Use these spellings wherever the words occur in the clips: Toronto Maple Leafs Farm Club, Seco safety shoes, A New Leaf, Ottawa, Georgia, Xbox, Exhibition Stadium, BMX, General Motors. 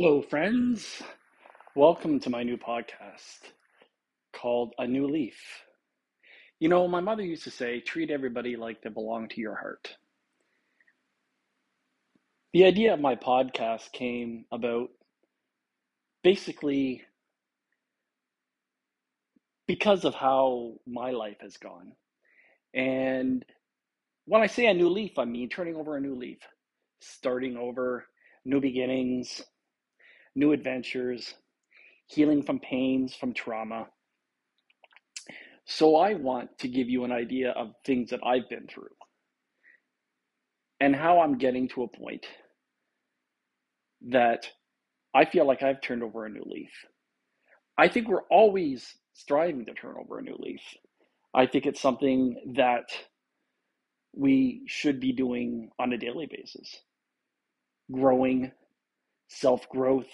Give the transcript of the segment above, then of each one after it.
Hello, friends. Welcome to my new podcast called A New Leaf. You know, my mother used to say, treat everybody like they belong to your heart. The idea of my podcast came about basically because of how my life has gone. And when I say a new leaf, I mean turning over a new leaf, starting over, new beginnings, new adventures, healing from pains, from trauma. So I want to give you an idea of things that I've been through and how I'm getting to a point that I feel like I've turned over a new leaf. I think we're always striving to turn over a new leaf. I think it's something that we should be doing on a daily basis. Growing, self-growth,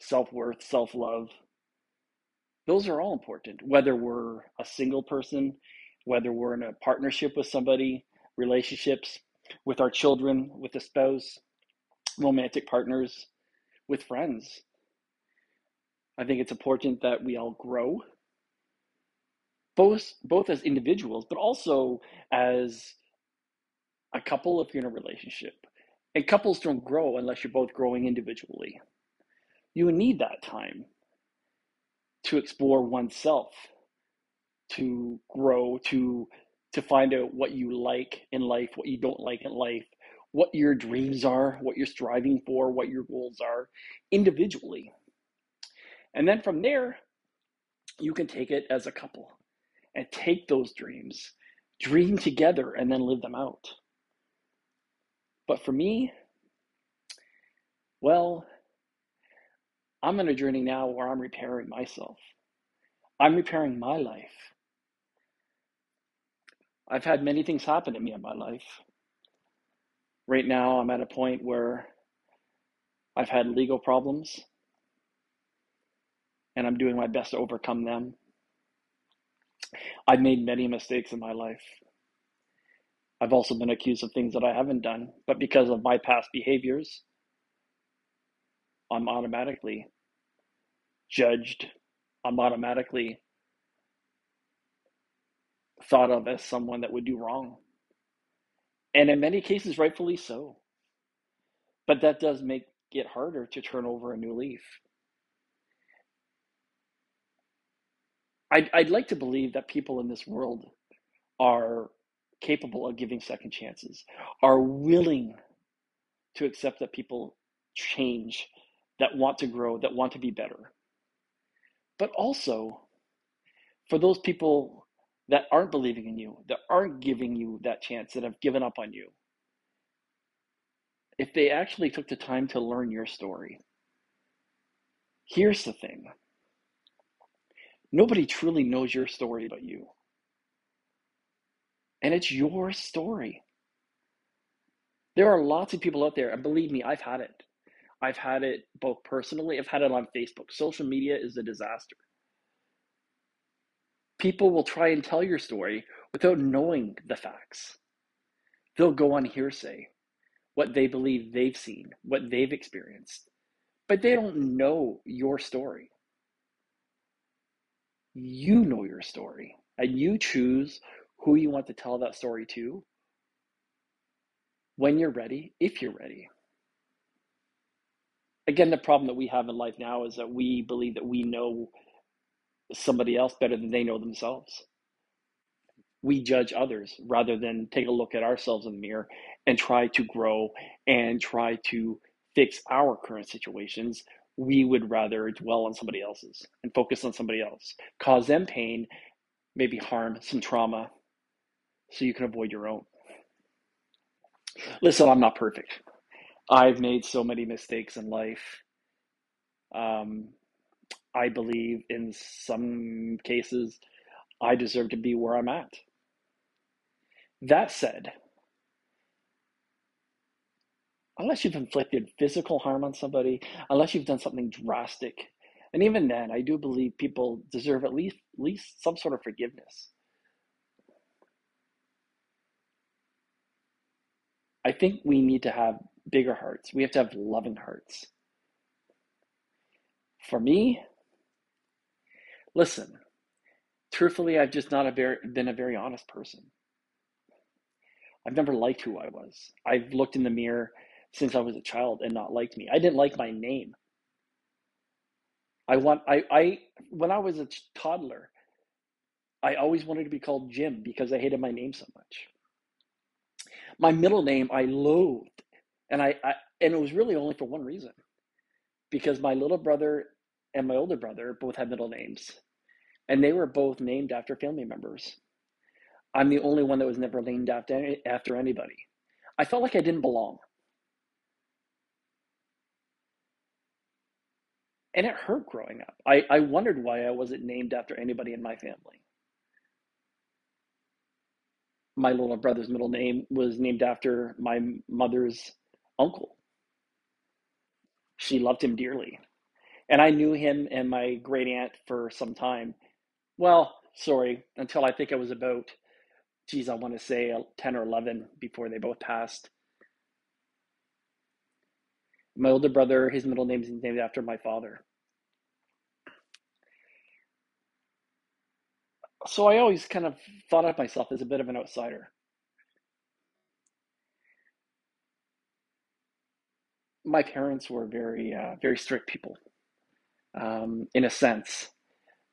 self-worth, self-love. Those are all important, whether we're a single person, whether we're in a partnership with somebody, relationships, with our children, with a spouse, romantic partners, with friends. I think it's important that we all grow, both as individuals, but also as a couple if you're in a relationship. And couples don't grow unless you're both growing individually. You need that time to explore oneself, to grow, to find out what you like in life, what you don't like in life, what your dreams are, what you're striving for, what your goals are individually. And then from there, you can take it as a couple and take those dreams, dream together, and then live them out. But for me, well, I'm on a journey now where I'm repairing myself. I'm repairing my life. I've had many things happen to me in my life. Right now, I'm at a point where I've had legal problems, and I'm doing my best to overcome them. I've made many mistakes in my life. I've also been accused of things that I haven't done, but because of my past behaviors, I'm automatically judged. I'm automatically thought of as someone that would do wrong. And in many cases, rightfully so. But that does make it harder to turn over a new leaf. I'd like to believe that people in this world are capable of giving second chances, are willing to accept that people change, that want to grow, that want to be better. But also, for those people that aren't believing in you, that aren't giving you that chance, that have given up on you, if they actually took the time to learn your story, here's the thing. Nobody truly knows your story but you. And it's your story. There are lots of people out there, and believe me, I've had it. I've had it both personally, I've had it on Facebook. Social media is a disaster. People will try and tell your story without knowing the facts. They'll go on hearsay, what they believe they've seen, what they've experienced, but they don't know your story. You know your story, and you choose who you want to tell that story to, when you're ready, if you're ready. Again, the problem that we have in life now is that we believe that we know somebody else better than they know themselves. We judge others rather than take a look at ourselves in the mirror and try to grow and try to fix our current situations. We would rather dwell on somebody else's and focus on somebody else, cause them pain, maybe harm, some trauma, so you can avoid your own. Listen, I'm not perfect. I've made so many mistakes in life. I believe in some cases I deserve to be where I'm at. That said, unless you've inflicted physical harm on somebody, unless you've done something drastic, and even then, I do believe people deserve at least some sort of forgiveness. I think we need to have bigger hearts. We have to have loving hearts. For me, listen, truthfully, I've just not been a very honest person. I've never liked who I was. I've looked in the mirror since I was a child and not liked me. I didn't like my name. When I was a toddler, I always wanted to be called Jim because I hated my name so much. My middle name I loathed, and it was really only for one reason, because my little brother and my older brother both had middle names, and they were both named after family members. I'm the only one that was never named after anybody. I felt like I didn't belong. And it hurt growing up. I wondered why I wasn't named after anybody in my family. My little brother's middle name was named after my mother's uncle. She loved him dearly. And I knew him and my great aunt for some time. Well, sorry, until I think I was about, I want to say 10 or 11 before they both passed. My older brother, his middle name is named after my father. So I always kind of thought of myself as a bit of an outsider. My parents were very strict people, in a sense,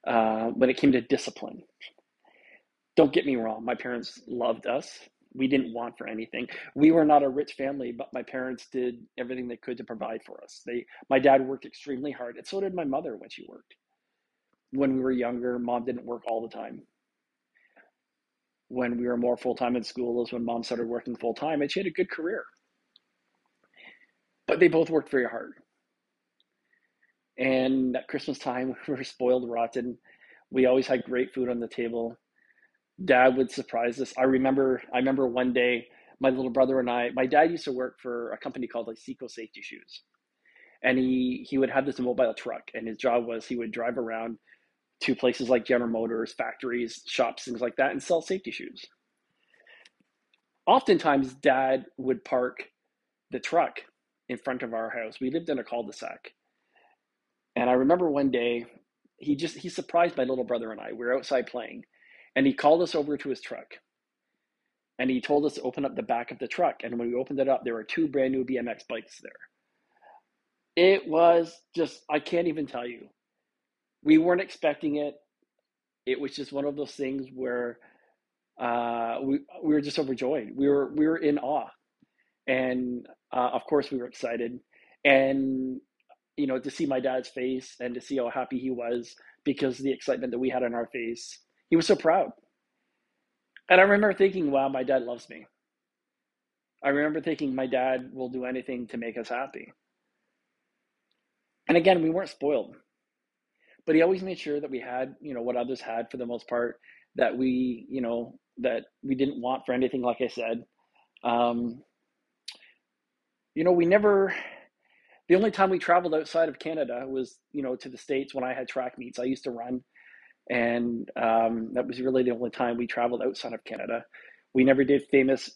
when it came to discipline. Don't get me wrong, my parents loved us. We didn't want for anything. We were not a rich family, but my parents did everything they could to provide for us. My dad worked extremely hard, and so did my mother when she worked. When we were younger, mom didn't work all the time. When we were more full-time in school is when mom started working full-time, and she had a good career. But they both worked very hard. And at Christmas time, we were spoiled rotten. We always had great food on the table. Dad would surprise us. I remember one day, my little brother and I, my dad used to work for a company called Seco Safety Shoes. And he would have this mobile truck, and his job was he would drive around to places like General Motors, factories, shops, things like that, and sell safety shoes. Oftentimes, Dad would park the truck in front of our house. We lived in a cul-de-sac. And I remember one day, he surprised my little brother and I. We were outside playing. And he called us over to his truck, and he told us to open up the back of the truck. And when we opened it up, there were two brand new BMX bikes there. It was just, I can't even tell you. We weren't expecting it. It was just one of those things where we were just overjoyed. We were in awe. And of course we were excited. And, you know, to see my dad's face and to see how happy he was because of the excitement that we had on our face. He was so proud. And I remember thinking, wow, my dad loves me. I remember thinking my dad will do anything to make us happy. And again, we weren't spoiled, but he always made sure that we had, you know, what others had for the most part, that we, you know, that we didn't want for anything. Like I said, you know, the only time we traveled outside of Canada was, you know, to the States when I had track meets. I used to run. And that was really the only time we traveled outside of Canada. We never did famous,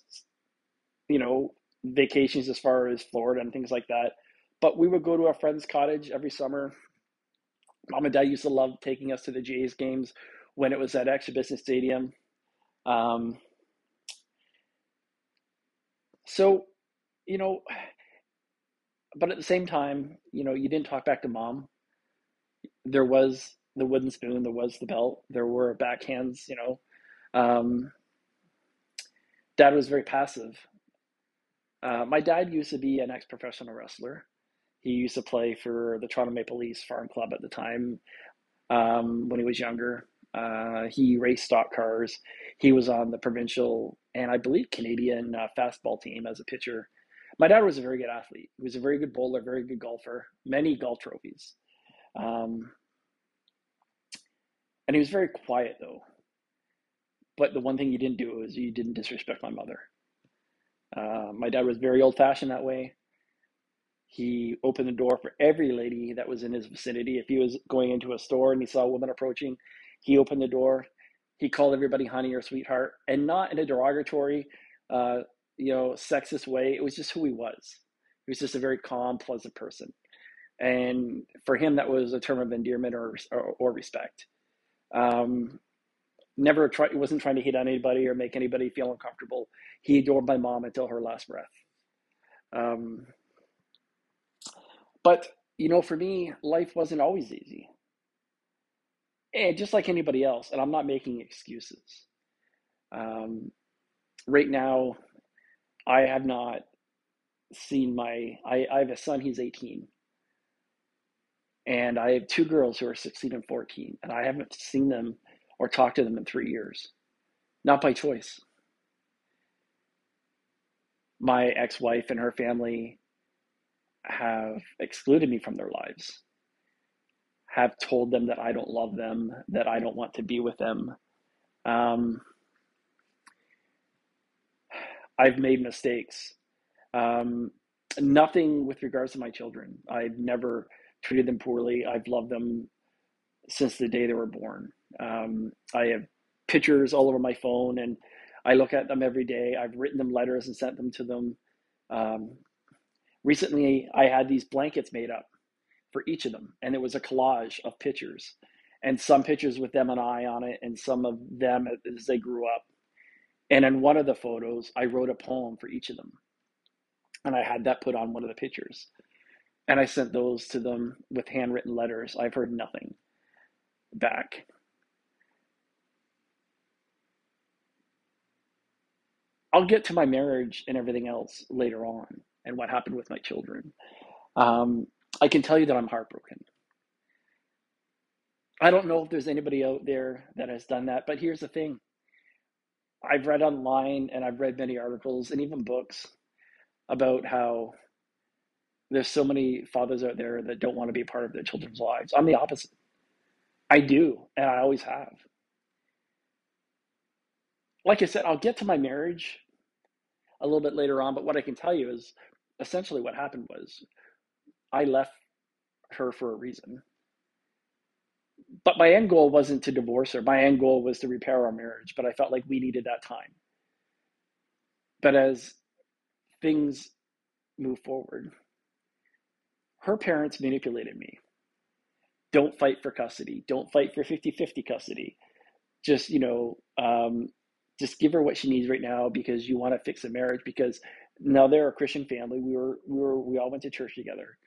you know, vacations as far as Florida and things like that. But we would go to a friend's cottage every summer. Mom and Dad used to love taking us to the Jays games when it was at Exhibition Stadium. So, you know, but at the same time, you know, you didn't talk back to Mom. There was the wooden spoon, there was the belt, there were backhands, you know. Dad was very passive. My dad used to be an ex-professional wrestler. He used to play for the Toronto Maple Leafs Farm Club at the time when he was younger. He raced stock cars. He was on the provincial and I believe Canadian fastball team as a pitcher. My dad was a very good athlete. He was a very good bowler, very good golfer, many golf trophies. And he was very quiet though. But the one thing he didn't do was he didn't disrespect my mother. My dad was very old fashioned that way. He opened the door for every lady that was in his vicinity. If he was going into a store and he saw a woman approaching, he opened the door. He called everybody honey or sweetheart, and not in a derogatory, you know, sexist way. It was just who he was. He was just a very calm, pleasant person. And for him, that was a term of endearment or respect. Wasn't trying to hit on anybody or make anybody feel uncomfortable. He adored my mom until her last breath. But, you know, for me, life wasn't always easy. And just like anybody else, and I'm not making excuses. Right now, I have not seen I have a son, he's 18. And I have two girls who are 16 and 14, and I haven't seen them or talked to them in 3 years. Not by choice. My ex-wife and her family have excluded me from their lives, have told them that I don't love them, that I don't want to be with them. I've made mistakes. Nothing with regards to my children. I've never treated them poorly. I've loved them since the day they were born. I have pictures all over my phone and I look at them every day. I've written them letters and sent them to them. Recently, I had these blankets made up for each of them, and it was a collage of pictures, and some pictures with them and I on it, and some of them as they grew up. And in one of the photos, I wrote a poem for each of them, and I had that put on one of the pictures. And I sent those to them with handwritten letters. I've heard nothing back. I'll get to my marriage and everything else later on and what happened with my children. I can tell you that I'm heartbroken. I don't know if there's anybody out there that has done that, but here's the thing. I've read online and I've read many articles and even books about how there's so many fathers out there that don't want to be a part of their children's lives. I'm the opposite. I do, and I always have. Like I said, I'll get to my marriage a little bit later on, but what I can tell you is essentially what happened was I left her for a reason. But my end goal wasn't to divorce her. My end goal was to repair our marriage, but I felt like we needed that time. But as things move forward, her parents manipulated me. Don't fight for custody. Don't fight for 50-50 custody. Just, you know, just give her what she needs right now because you want to fix a marriage, because now they're a Christian family. We all went to church together.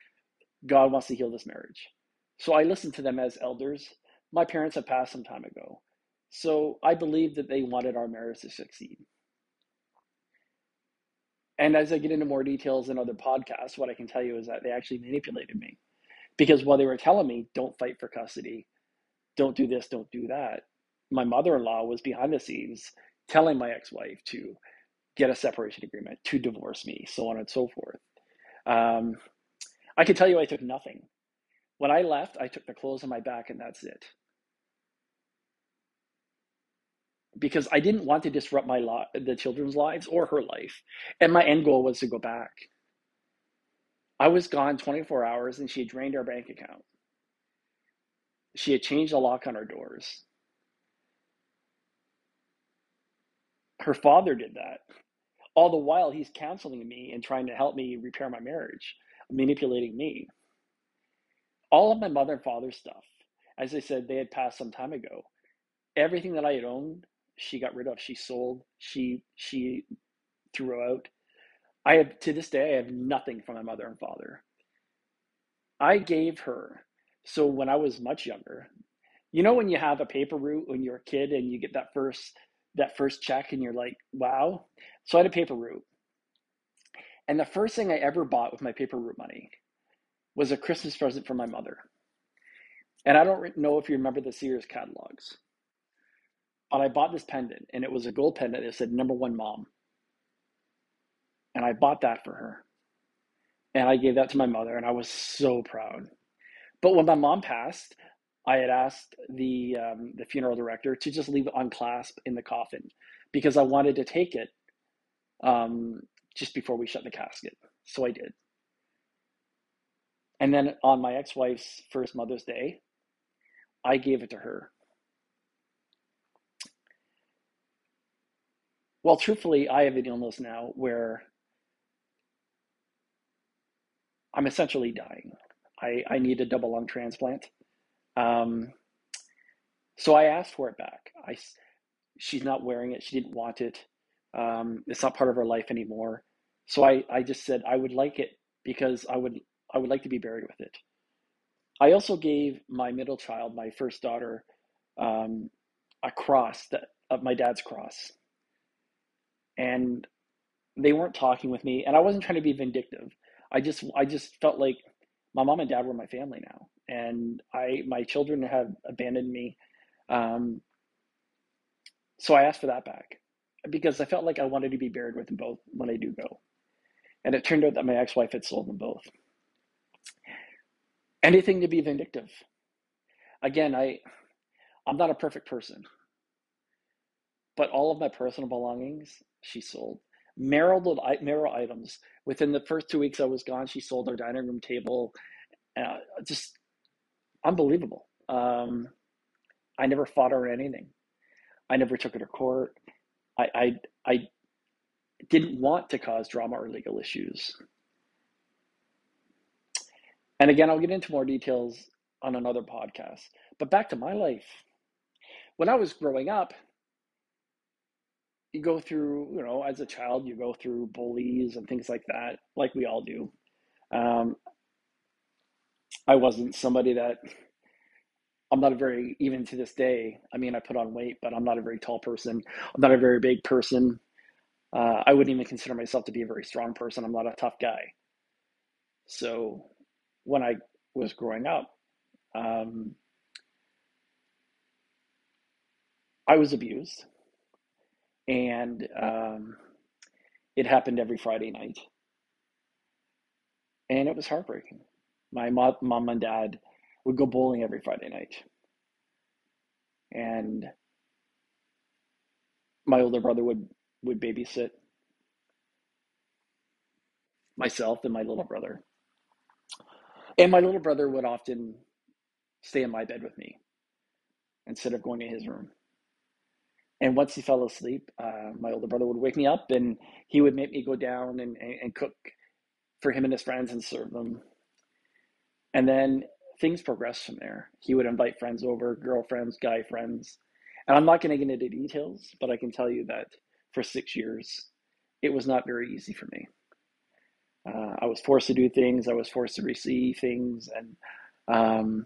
God wants to heal this marriage. So I listened to them as elders. My parents had passed some time ago. So I believed that they wanted our marriage to succeed. And as I get into more details in other podcasts, what I can tell you is that they actually manipulated me, because while they were telling me, don't fight for custody, don't do this, don't do that, my mother-in-law was behind the scenes telling my ex-wife to get a separation agreement, to divorce me, so on and so forth. I can tell you I took nothing. When I left, I took the clothes on my back and that's it. Because I didn't want to disrupt the children's lives or her life. And my end goal was to go back. I was gone 24 hours and she had drained our bank account. She had changed the lock on our doors. Her father did that. All the while, he's counseling me and trying to help me repair my marriage, manipulating me. All of my mother and father's stuff, as I said, they had passed some time ago. Everything that I had owned, she got rid of, she sold, she threw out. To this day, I have nothing from my mother and father. I gave her, so when I was much younger, you know when you have a paper route when you're a kid and you get that first check and you're like, wow. So I had a paper route. And the first thing I ever bought with my paper route money was a Christmas present for my mother. And I don't know if you remember the Sears catalogs, but I bought this pendant, and it was a gold pendant that said "Number 1 Mom." And I bought that for her. And I gave that to my mother, and I was so proud. But when my mom passed, I had asked the funeral director to just leave it unclasped in the coffin because I wanted to take it just before we shut the casket. So I did. And then on my ex-wife's first Mother's Day, I gave it to her. Well, truthfully, I have an illness now where I'm essentially dying. I need a double lung transplant. So I asked for it back. She's not wearing it. She didn't want it. It's not part of her life anymore. So I just said, I would like it because I would like to be buried with it. I also gave my middle child, my first daughter, a cross of my dad's cross. And they weren't talking with me, and I wasn't trying to be vindictive. I just felt like my mom and dad were my family now, and my children have abandoned me. So I asked for that back because I felt like I wanted to be buried with them both when I do go. And it turned out that my ex-wife had sold them both. Anything to be vindictive. Again, I'm not a perfect person, but all of my personal belongings, she sold. Marital items. Within the first 2 weeks I was gone, she sold our dining room table. Just unbelievable. I never fought her on anything. I never took her to court. I didn't want to cause drama or legal issues. And again, I'll get into more details on another podcast. But back to my life. When I was growing up, you go through, as a child, you go through bullies and things like that, like we all do. I wasn't somebody that, I'm not a very, even to this day, I mean, I put on weight, but I'm not a very tall person. I'm not a very big person. I wouldn't even consider myself to be a very strong person. I'm not a tough guy. So when I was growing up, I was abused. And it happened every Friday night. And it was heartbreaking. My mom and dad would go bowling every Friday night. And my older brother would babysit myself and my little brother. And my little brother would often stay in my bed with me instead of going to his room. And once he fell asleep, my older brother would wake me up and he would make me go down and cook for him and his friends and serve them. And then things progressed from there. He would invite friends over, girlfriends, guy friends. And I'm not going to get into details, but I can tell you that for 6 years, it was not very easy for me. I was forced to do things. I was forced to receive things. And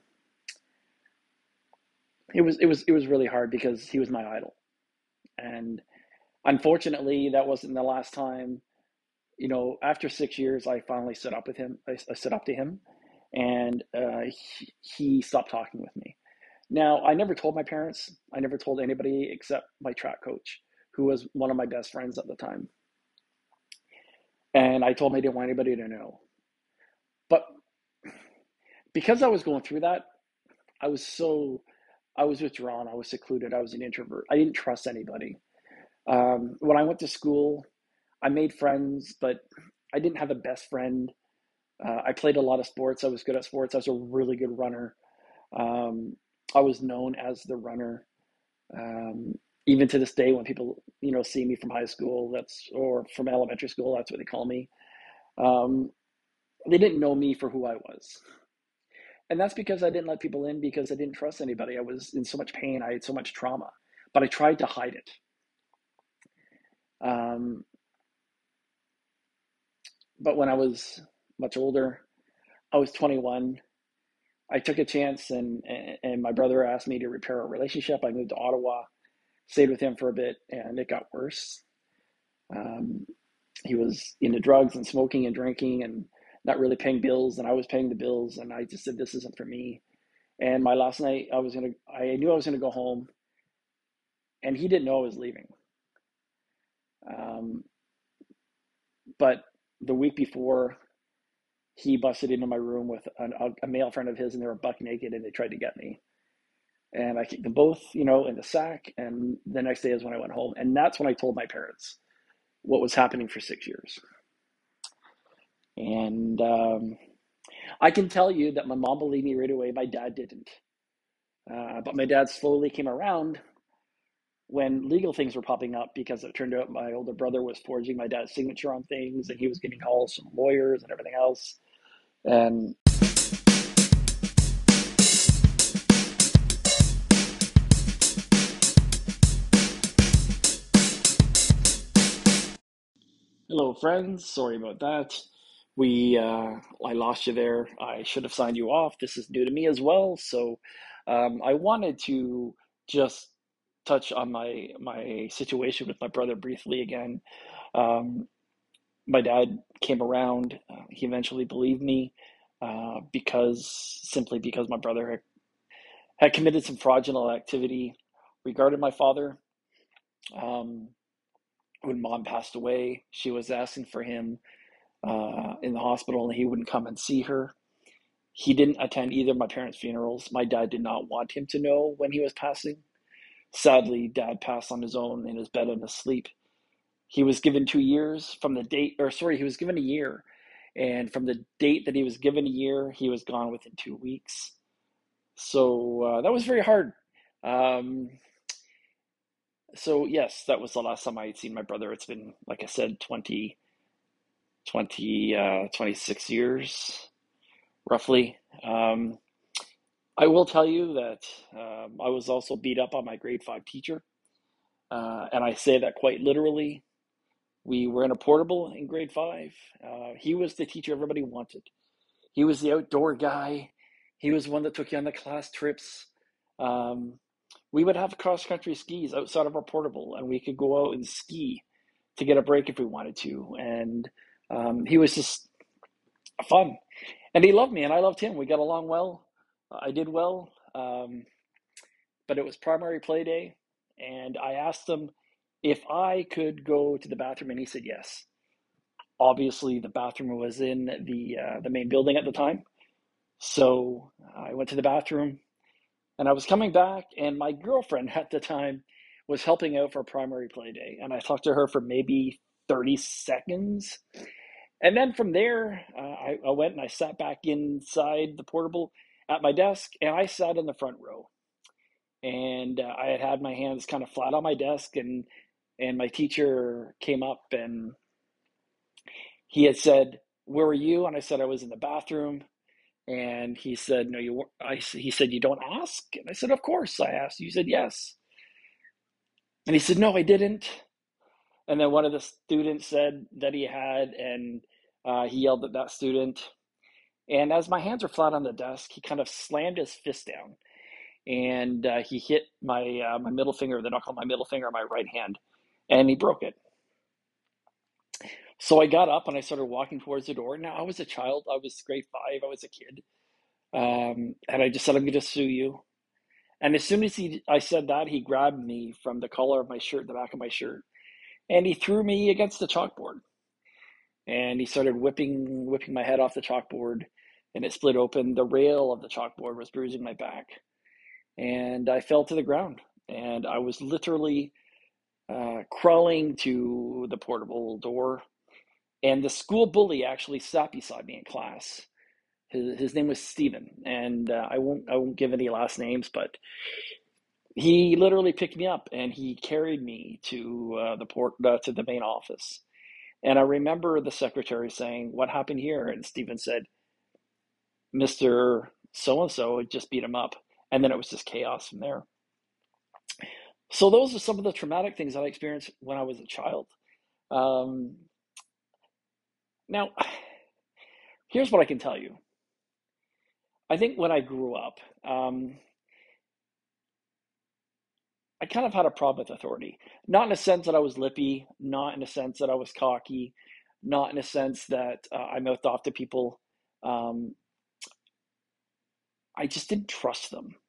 it was really hard because he was my idol. And unfortunately, that wasn't the last time. After 6 years, I finally stood up with him. I stood up to him, and he stopped talking with me. Now, I never told my parents. I never told anybody except my track coach, who was one of my best friends at the time. And I told him I didn't want anybody to know. But because I was going through that, I was withdrawn. I was secluded. I was an introvert. I didn't trust anybody. When I went to school, I made friends, but I didn't have a best friend. I played a lot of sports. I was good at sports. I was a really good runner. I was known as the runner. Even to this day, when people, see me from high school, or from elementary school, that's what they call me. They didn't know me for who I was. And that's because I didn't let people in because I didn't trust anybody. I was in so much pain. I had so much trauma, but I tried to hide it. But when I was much older, I was 21. I took a chance and my brother asked me to repair a relationship. I moved to Ottawa, stayed with him for a bit, and it got worse. He was into drugs and smoking and drinking and not really paying bills, and I was paying the bills, and I just said, this isn't for me. And my last night, I knew I was gonna go home, and he didn't know I was leaving. But the week before, he busted into my room with a male friend of his, and they were buck naked, and they tried to get me. And I kicked them both, in the sack, and the next day is when I went home. And that's when I told my parents what was happening for 6 years. And I can tell you that my mom believed me right away. My dad didn't. But my dad slowly came around when legal things were popping up because it turned out my older brother was forging my dad's signature on things, and he was getting calls from lawyers and everything else. And Hello, friends. Sorry about that. I lost you there. I should have signed you off. This is new to me as well. So I wanted to just touch on my situation with my brother briefly again. My dad came around. He eventually believed me because my brother had committed some fraudulent activity regarding my father. When mom passed away, she was asking for him in the hospital, and he wouldn't come and see her. He didn't attend either of my parents' funerals. My dad did not want him to know when he was passing. Sadly, Dad passed on his own in his bed in his sleep. He was given 2 years from the date, or sorry, he was given a year. And from the date that he was given a year, he was gone within 2 weeks. So that was very hard. So yes, that was the last time I had seen my brother. It's been, like I said, 26 years, roughly. I will tell you that I was also beat up on my grade 5 teacher. And I say that quite literally. We were in a portable in grade 5. He was the teacher everybody wanted. He was the outdoor guy. He was one that took you on the class trips. We would have cross-country skis outside of our portable, and we could go out and ski to get a break if we wanted to. And he was just fun. And he loved me, and I loved him. We got along well. I did well. But it was primary play day, and I asked him if I could go to the bathroom, and he said yes. Obviously, the bathroom was in the main building at the time. So I went to the bathroom. And I was coming back, and my girlfriend at the time was helping out for primary play day. And I talked to her for maybe 30 seconds. And then from there, I went and I sat back inside the portable at my desk, and I sat in the front row. And I had my hands kind of flat on my desk, and my teacher came up, and he had said, "Where were you?" And I said, "I was in the bathroom." And he said, "No, you weren't." He said, "You don't ask?" And I said, "Of course I asked." You said, "Yes." And he said, "No, I didn't." And then one of the students said that he had, and he yelled at that student. And as my hands were flat on the desk, he kind of slammed his fist down. And he hit my middle finger, the knuckle of my middle finger on my right hand. And he broke it. So I got up and I started walking towards the door. Now, I was a child. I was grade 5. I was a kid. And I just said, "I'm going to sue you." And as soon as I said that, he grabbed me from the collar of my shirt, the back of my shirt. And he threw me against the chalkboard. And he started whipping my head off the chalkboard. And it split open. The rail of the chalkboard was bruising my back. And I fell to the ground. And I was literally crawling to the portable door. And the school bully actually sat beside me in class. His name was Steven, and I won't give any last names, but he literally picked me up and he carried me to to the main office. And I remember the secretary saying, "What happened here?" And Steven said, "Mr. So-and-so just beat him up." And then it was just chaos from there. So those are some of the traumatic things that I experienced when I was a child. Now, here's what I can tell you. I think when I grew up, I kind of had a problem with authority. Not in a sense that I was lippy, not in a sense that I was cocky, not in a sense that I mouthed off to people. I just didn't trust them.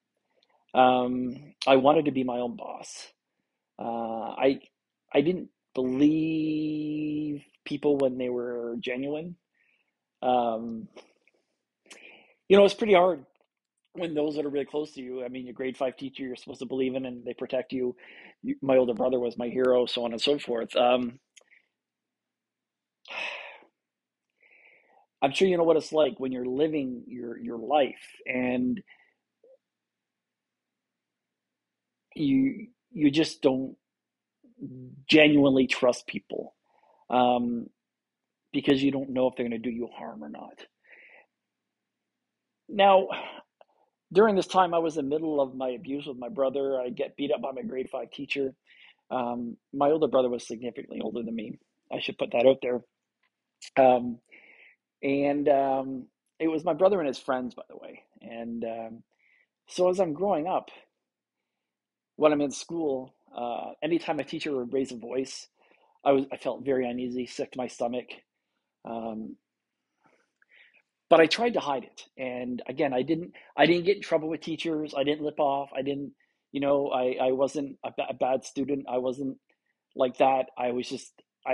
I wanted to be my own boss. I didn't believe people when they were genuine. It's pretty hard when those that are really close to you, I mean, your grade 5 teacher you're supposed to believe in and they protect you. My older brother was my hero, so on and so forth. I'm sure you know what it's like when you're living your life and you just don't genuinely trust people. Because you don't know if they're going to do you harm or not. Now, during this time, I was in the middle of my abuse with my brother. I get beat up by my grade 5 teacher. My older brother was significantly older than me. I should put that out there. It was my brother and his friends, by the way. And so as I'm growing up, when I'm in school, anytime a teacher would raise a voice, I felt very uneasy, sick to my stomach. But I tried to hide it. And again, I didn't get in trouble with teachers. I didn't lip off. I didn't, I wasn't a bad student. I wasn't like that. I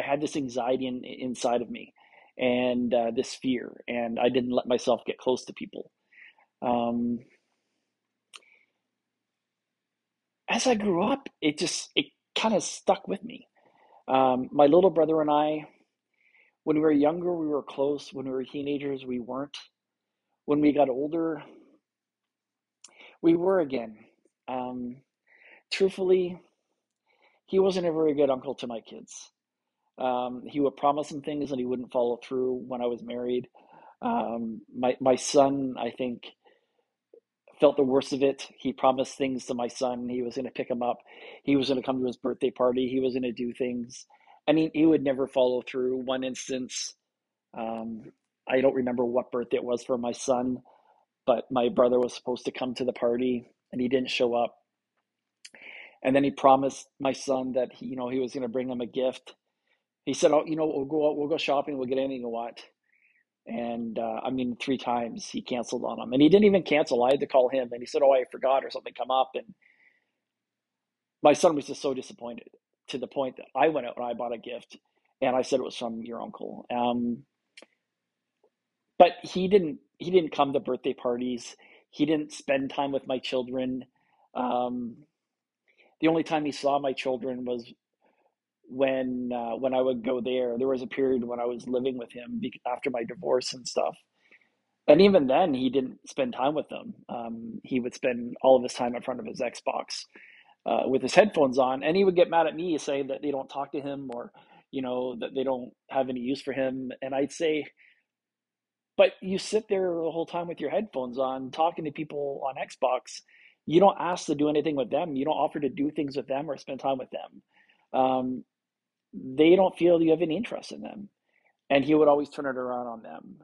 had this anxiety inside of me and this fear, and I didn't let myself get close to people. As I grew up, it kind of stuck with me. My little brother and I, when we were younger, we were close. When we were teenagers, we weren't. When we got older, we were again. Truthfully, he wasn't a very good uncle to my kids. He would promise them things and he wouldn't follow through when I was married. My son, I think, felt the worst of it. He promised things to my son. He was going to pick him up. He was going to come to his birthday party. He was going to do things. And he would never follow through. One instance, I don't remember what birthday it was for my son, but my brother was supposed to come to the party and he didn't show up. And then he promised my son that he was going to bring him a gift. He said, "Oh, we'll go out, we'll go shopping, we'll get anything you want." And 3 times he canceled on him, and he didn't even cancel. I had to call him, and he said, "Oh, I forgot," or something come up. And my son was just so disappointed, to the point that I went out and I bought a gift, and I said it was from your uncle. But he didn't come to birthday parties. He didn't spend time with my children. The only time he saw my children was when I would go there. There was a period when I was living with him after my divorce and stuff. And even then, he didn't spend time with them. He would spend all of his time in front of his Xbox with his headphones on. And he would get mad at me, saying that they don't talk to him, or, that they don't have any use for him. And I'd say, but you sit there the whole time with your headphones on, talking to people on Xbox. You don't ask to do anything with them. You don't offer to do things with them or spend time with them. They don't feel you have any interest in them. And he would always turn it around on them.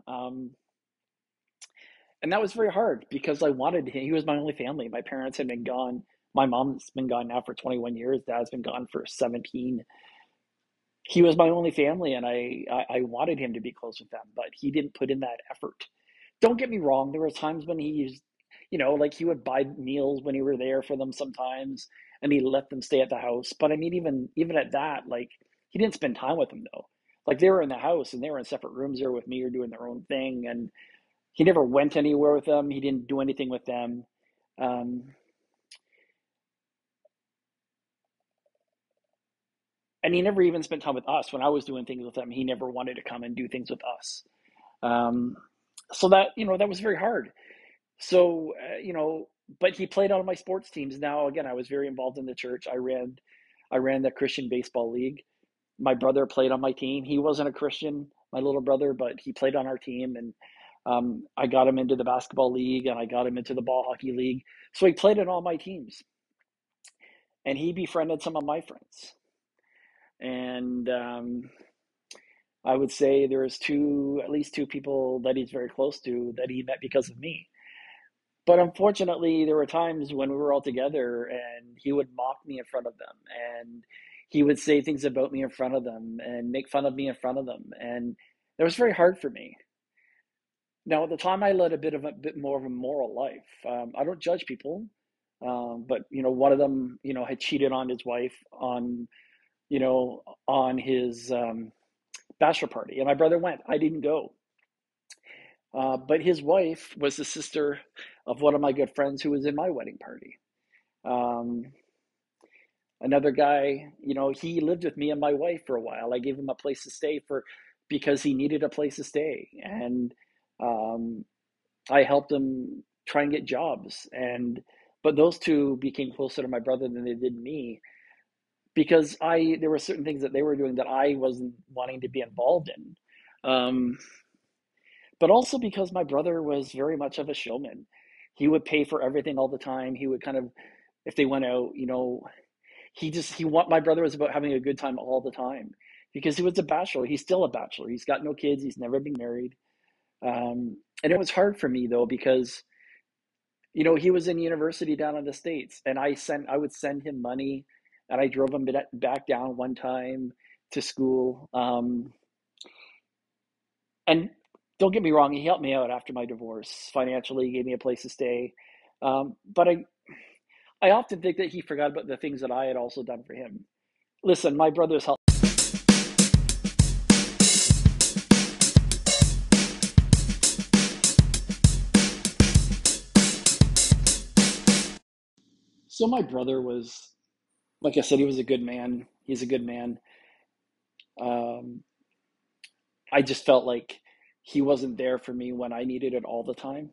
And that was very hard, because I wanted him. He was my only family. My parents had been gone. My mom's been gone now for 21 years. Dad's been gone for 17. He was my only family, and I wanted him to be close with them, but he didn't put in that effort. Don't get me wrong. There were times when he used, he would buy meals when he were there for them sometimes, and he let them stay at the house. But even at that, he didn't spend time with them, though. They were in the house and they were in separate rooms there with me, or doing their own thing. And he never went anywhere with them. He didn't do anything with them. And he never even spent time with us. When I was doing things with him, he never wanted to come and do things with us. So that, that was very hard. So, but he played on my sports teams. Now, again, I was very involved in the church. I ran the Christian baseball league. My brother played on my team. He wasn't a Christian, my little brother, but he played on our team. And I got him into the basketball league, and I got him into the ball hockey league. So he played in all my teams. And he befriended some of my friends. And I would say there was at least two people that he's very close to that he met because of me. But unfortunately, there were times when we were all together and he would mock me in front of them, and he would say things about me in front of them, and make fun of me in front of them. And it was very hard for me. Now, at the time, I led a bit more of a moral life. I don't judge people, but, one of them, had cheated on his wife on his bachelor party. And my brother went. I didn't go. But his wife was the sister of one of my good friends who was in my wedding party. Another guy, he lived with me and my wife for a while. I gave him a place to stay because he needed a place to stay. And I helped him try and get jobs. But those two became closer to my brother than they did me, because there were certain things that they were doing that I wasn't wanting to be involved in. But also because my brother was very much of a showman. He would pay for everything all the time. He would if they went out, my brother was about having a good time all the time. because he was a bachelor. He's still a bachelor. He's got no kids. He's never been married. And it was hard for me, though, because, you know, he was in university down in the States, and I would send him money, and I drove him back down one time to school. And don't get me wrong, he helped me out after my divorce financially. He gave me a place to stay. But I often think that he forgot about the things that I had also done for him. Listen, my brother's helped. So my brother was, like I said, he was a good man. He's a good man. I just felt like he wasn't there for me when I needed it all the time.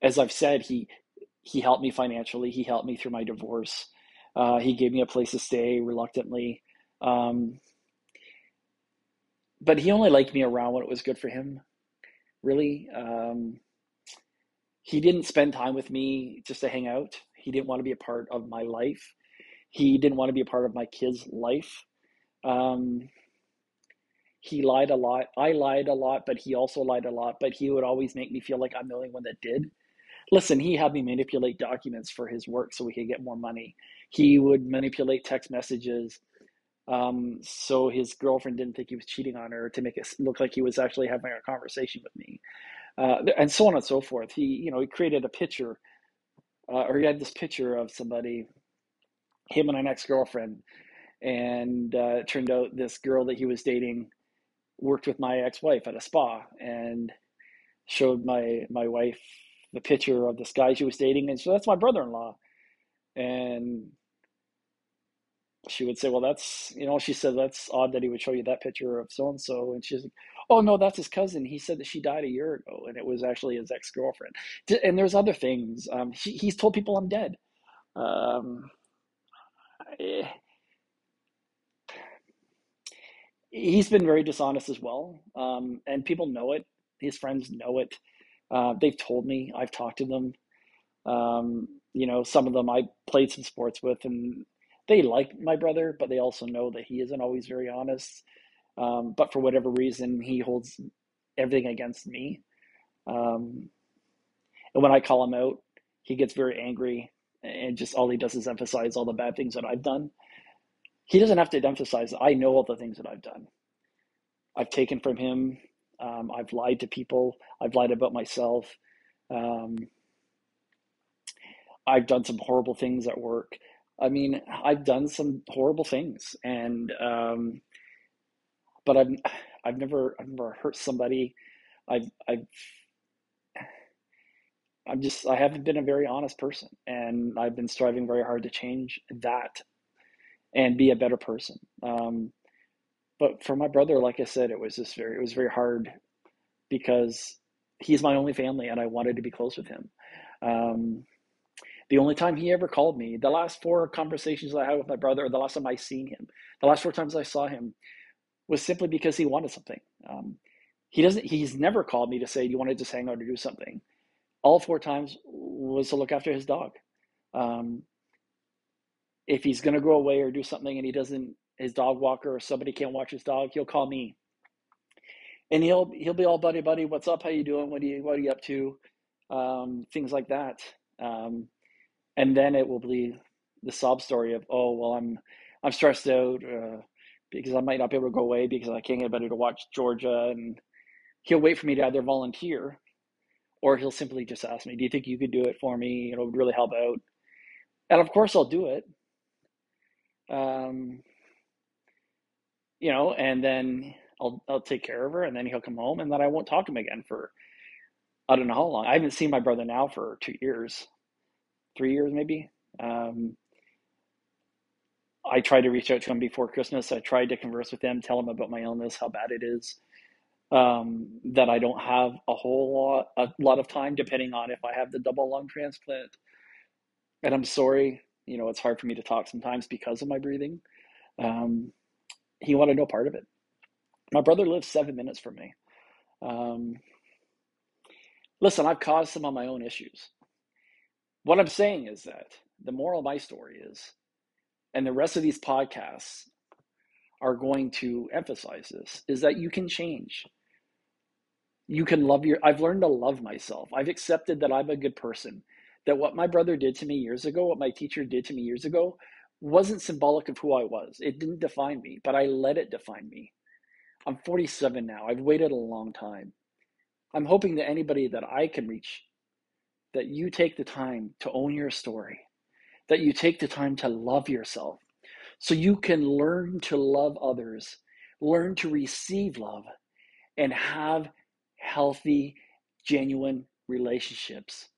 As I've said, he helped me financially. He helped me through my divorce. He gave me a place to stay reluctantly. But he only liked me around when it was good for him, really. He didn't spend time with me just to hang out. He didn't want to be a part of my life. He didn't want to be a part of my kids' life. He lied a lot. I lied a lot, but he also lied a lot, but he would always make me feel like I'm the only one that did. Listen, he had me manipulate documents for his work so we could get more money. He would manipulate text messages so his girlfriend didn't think he was cheating on her, to make it look like he was actually having a conversation with me, and so on and so forth. He created a picture, or he had this picture of somebody, him and an ex-girlfriend, and it turned out this girl that he was dating worked with my ex-wife at a spa, and showed my wife the picture of this guy she was dating. And so that's my brother-in-law. And she would say, well, that's, she said, that's odd that he would show you that picture of so-and-so. And she's like, oh no, that's his cousin. He said that she died a year ago, and it was actually his ex-girlfriend. And there's other things. He's told people I'm dead. He's been very dishonest as well. And people know it. His friends know it. They've told me, I've talked to them. Some of them I played some sports with, and they like my brother, but they also know that he isn't always very honest. But for whatever reason, he holds everything against me. And when I call him out, he gets very angry, and just all he does is emphasize all the bad things that I've done. He doesn't have to emphasize that. I know all the things that I've done. I've taken from him. I've lied to people. I've lied about myself. I've done some horrible things at work. I mean, I've done some horrible things, and but I've never hurt somebody. I haven't been a very honest person, and I've been striving very hard to change that and be a better person. But for my brother, like I said, it was very hard, because he's my only family, and I wanted to be close with him. The only time he ever called me, the last four conversations I had with my brother, or the last time I seen him, the last four times I saw him, was simply because he wanted something. He's never called me to say, do you want to just hang out or do something? All four times was to look after his dog. If he's going to go away or do something, and his dog walker or somebody can't watch his dog, he'll call me, and he'll be all buddy, what's up? How you doing? What are you up to? Things like that. And then it will be the sob story of, oh, well, I'm stressed out because I might not be able to go away because I can't get anybody to watch Georgia. And he'll wait for me to either volunteer, or he'll simply just ask me, do you think you could do it for me? It would really help out. And of course I'll do it. And then I'll take care of her, and then he'll come home, and then I won't talk to him again for, I don't know how long. I haven't seen my brother now for 2 years, 3 years, maybe. I tried to reach out to him before Christmas. I tried to converse with him, tell him about my illness, how bad it is, that I don't have a lot of time, depending on if I have the double lung transplant. And I'm sorry, it's hard for me to talk sometimes because of my breathing. He wanted no part of it. My brother lives 7 minutes from me. Listen, I've caused some of my own issues. What I'm saying is that the moral of my story is, and the rest of these podcasts are going to emphasize this, is that you can change. You can love your, I've learned to love myself. I've accepted that I'm a good person, that what my brother did to me years ago, what my teacher did to me years ago, wasn't symbolic of who I was. It didn't define me, but I let it define me. I'm 47 now. I've waited a long time. I'm hoping that anybody that I can reach, that you take the time to own your story, that you take the time to love yourself so you can learn to love others, learn to receive love, and have healthy, genuine relationships.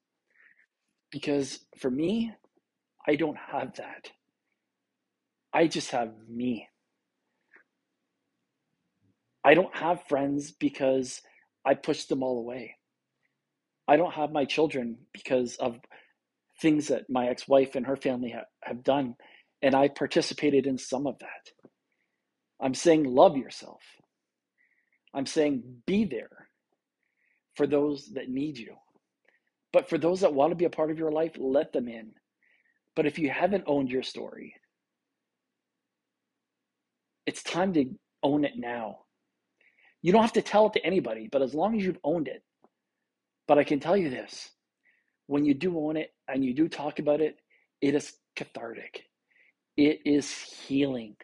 Because for me, I don't have that. I just have me. I don't have friends because I pushed them all away. I don't have my children because of things that my ex-wife and her family have done, and I participated in some of that. I'm saying love yourself. I'm saying be there for those that need you. But for those that want to be a part of your life, let them in. But if you haven't owned your story, it's time to own it now. You don't have to tell it to anybody, but as long as you've owned it. But I can tell you this, when you do own it and you do talk about it, it is cathartic. It is healing.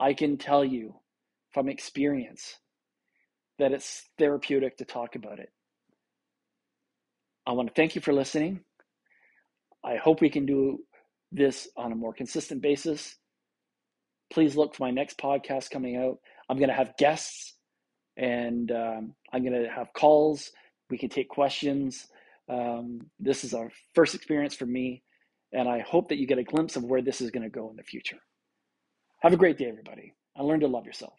I can tell you from experience that it's therapeutic to talk about it. I want to thank you for listening. I hope we can do this on a more consistent basis. Please look for my next podcast coming out. I'm going to have guests, and I'm going to have calls. We can take questions. This is our first experience for me, and I hope that you get a glimpse of where this is going to go in the future. Have a great day, everybody, and learn to love yourself.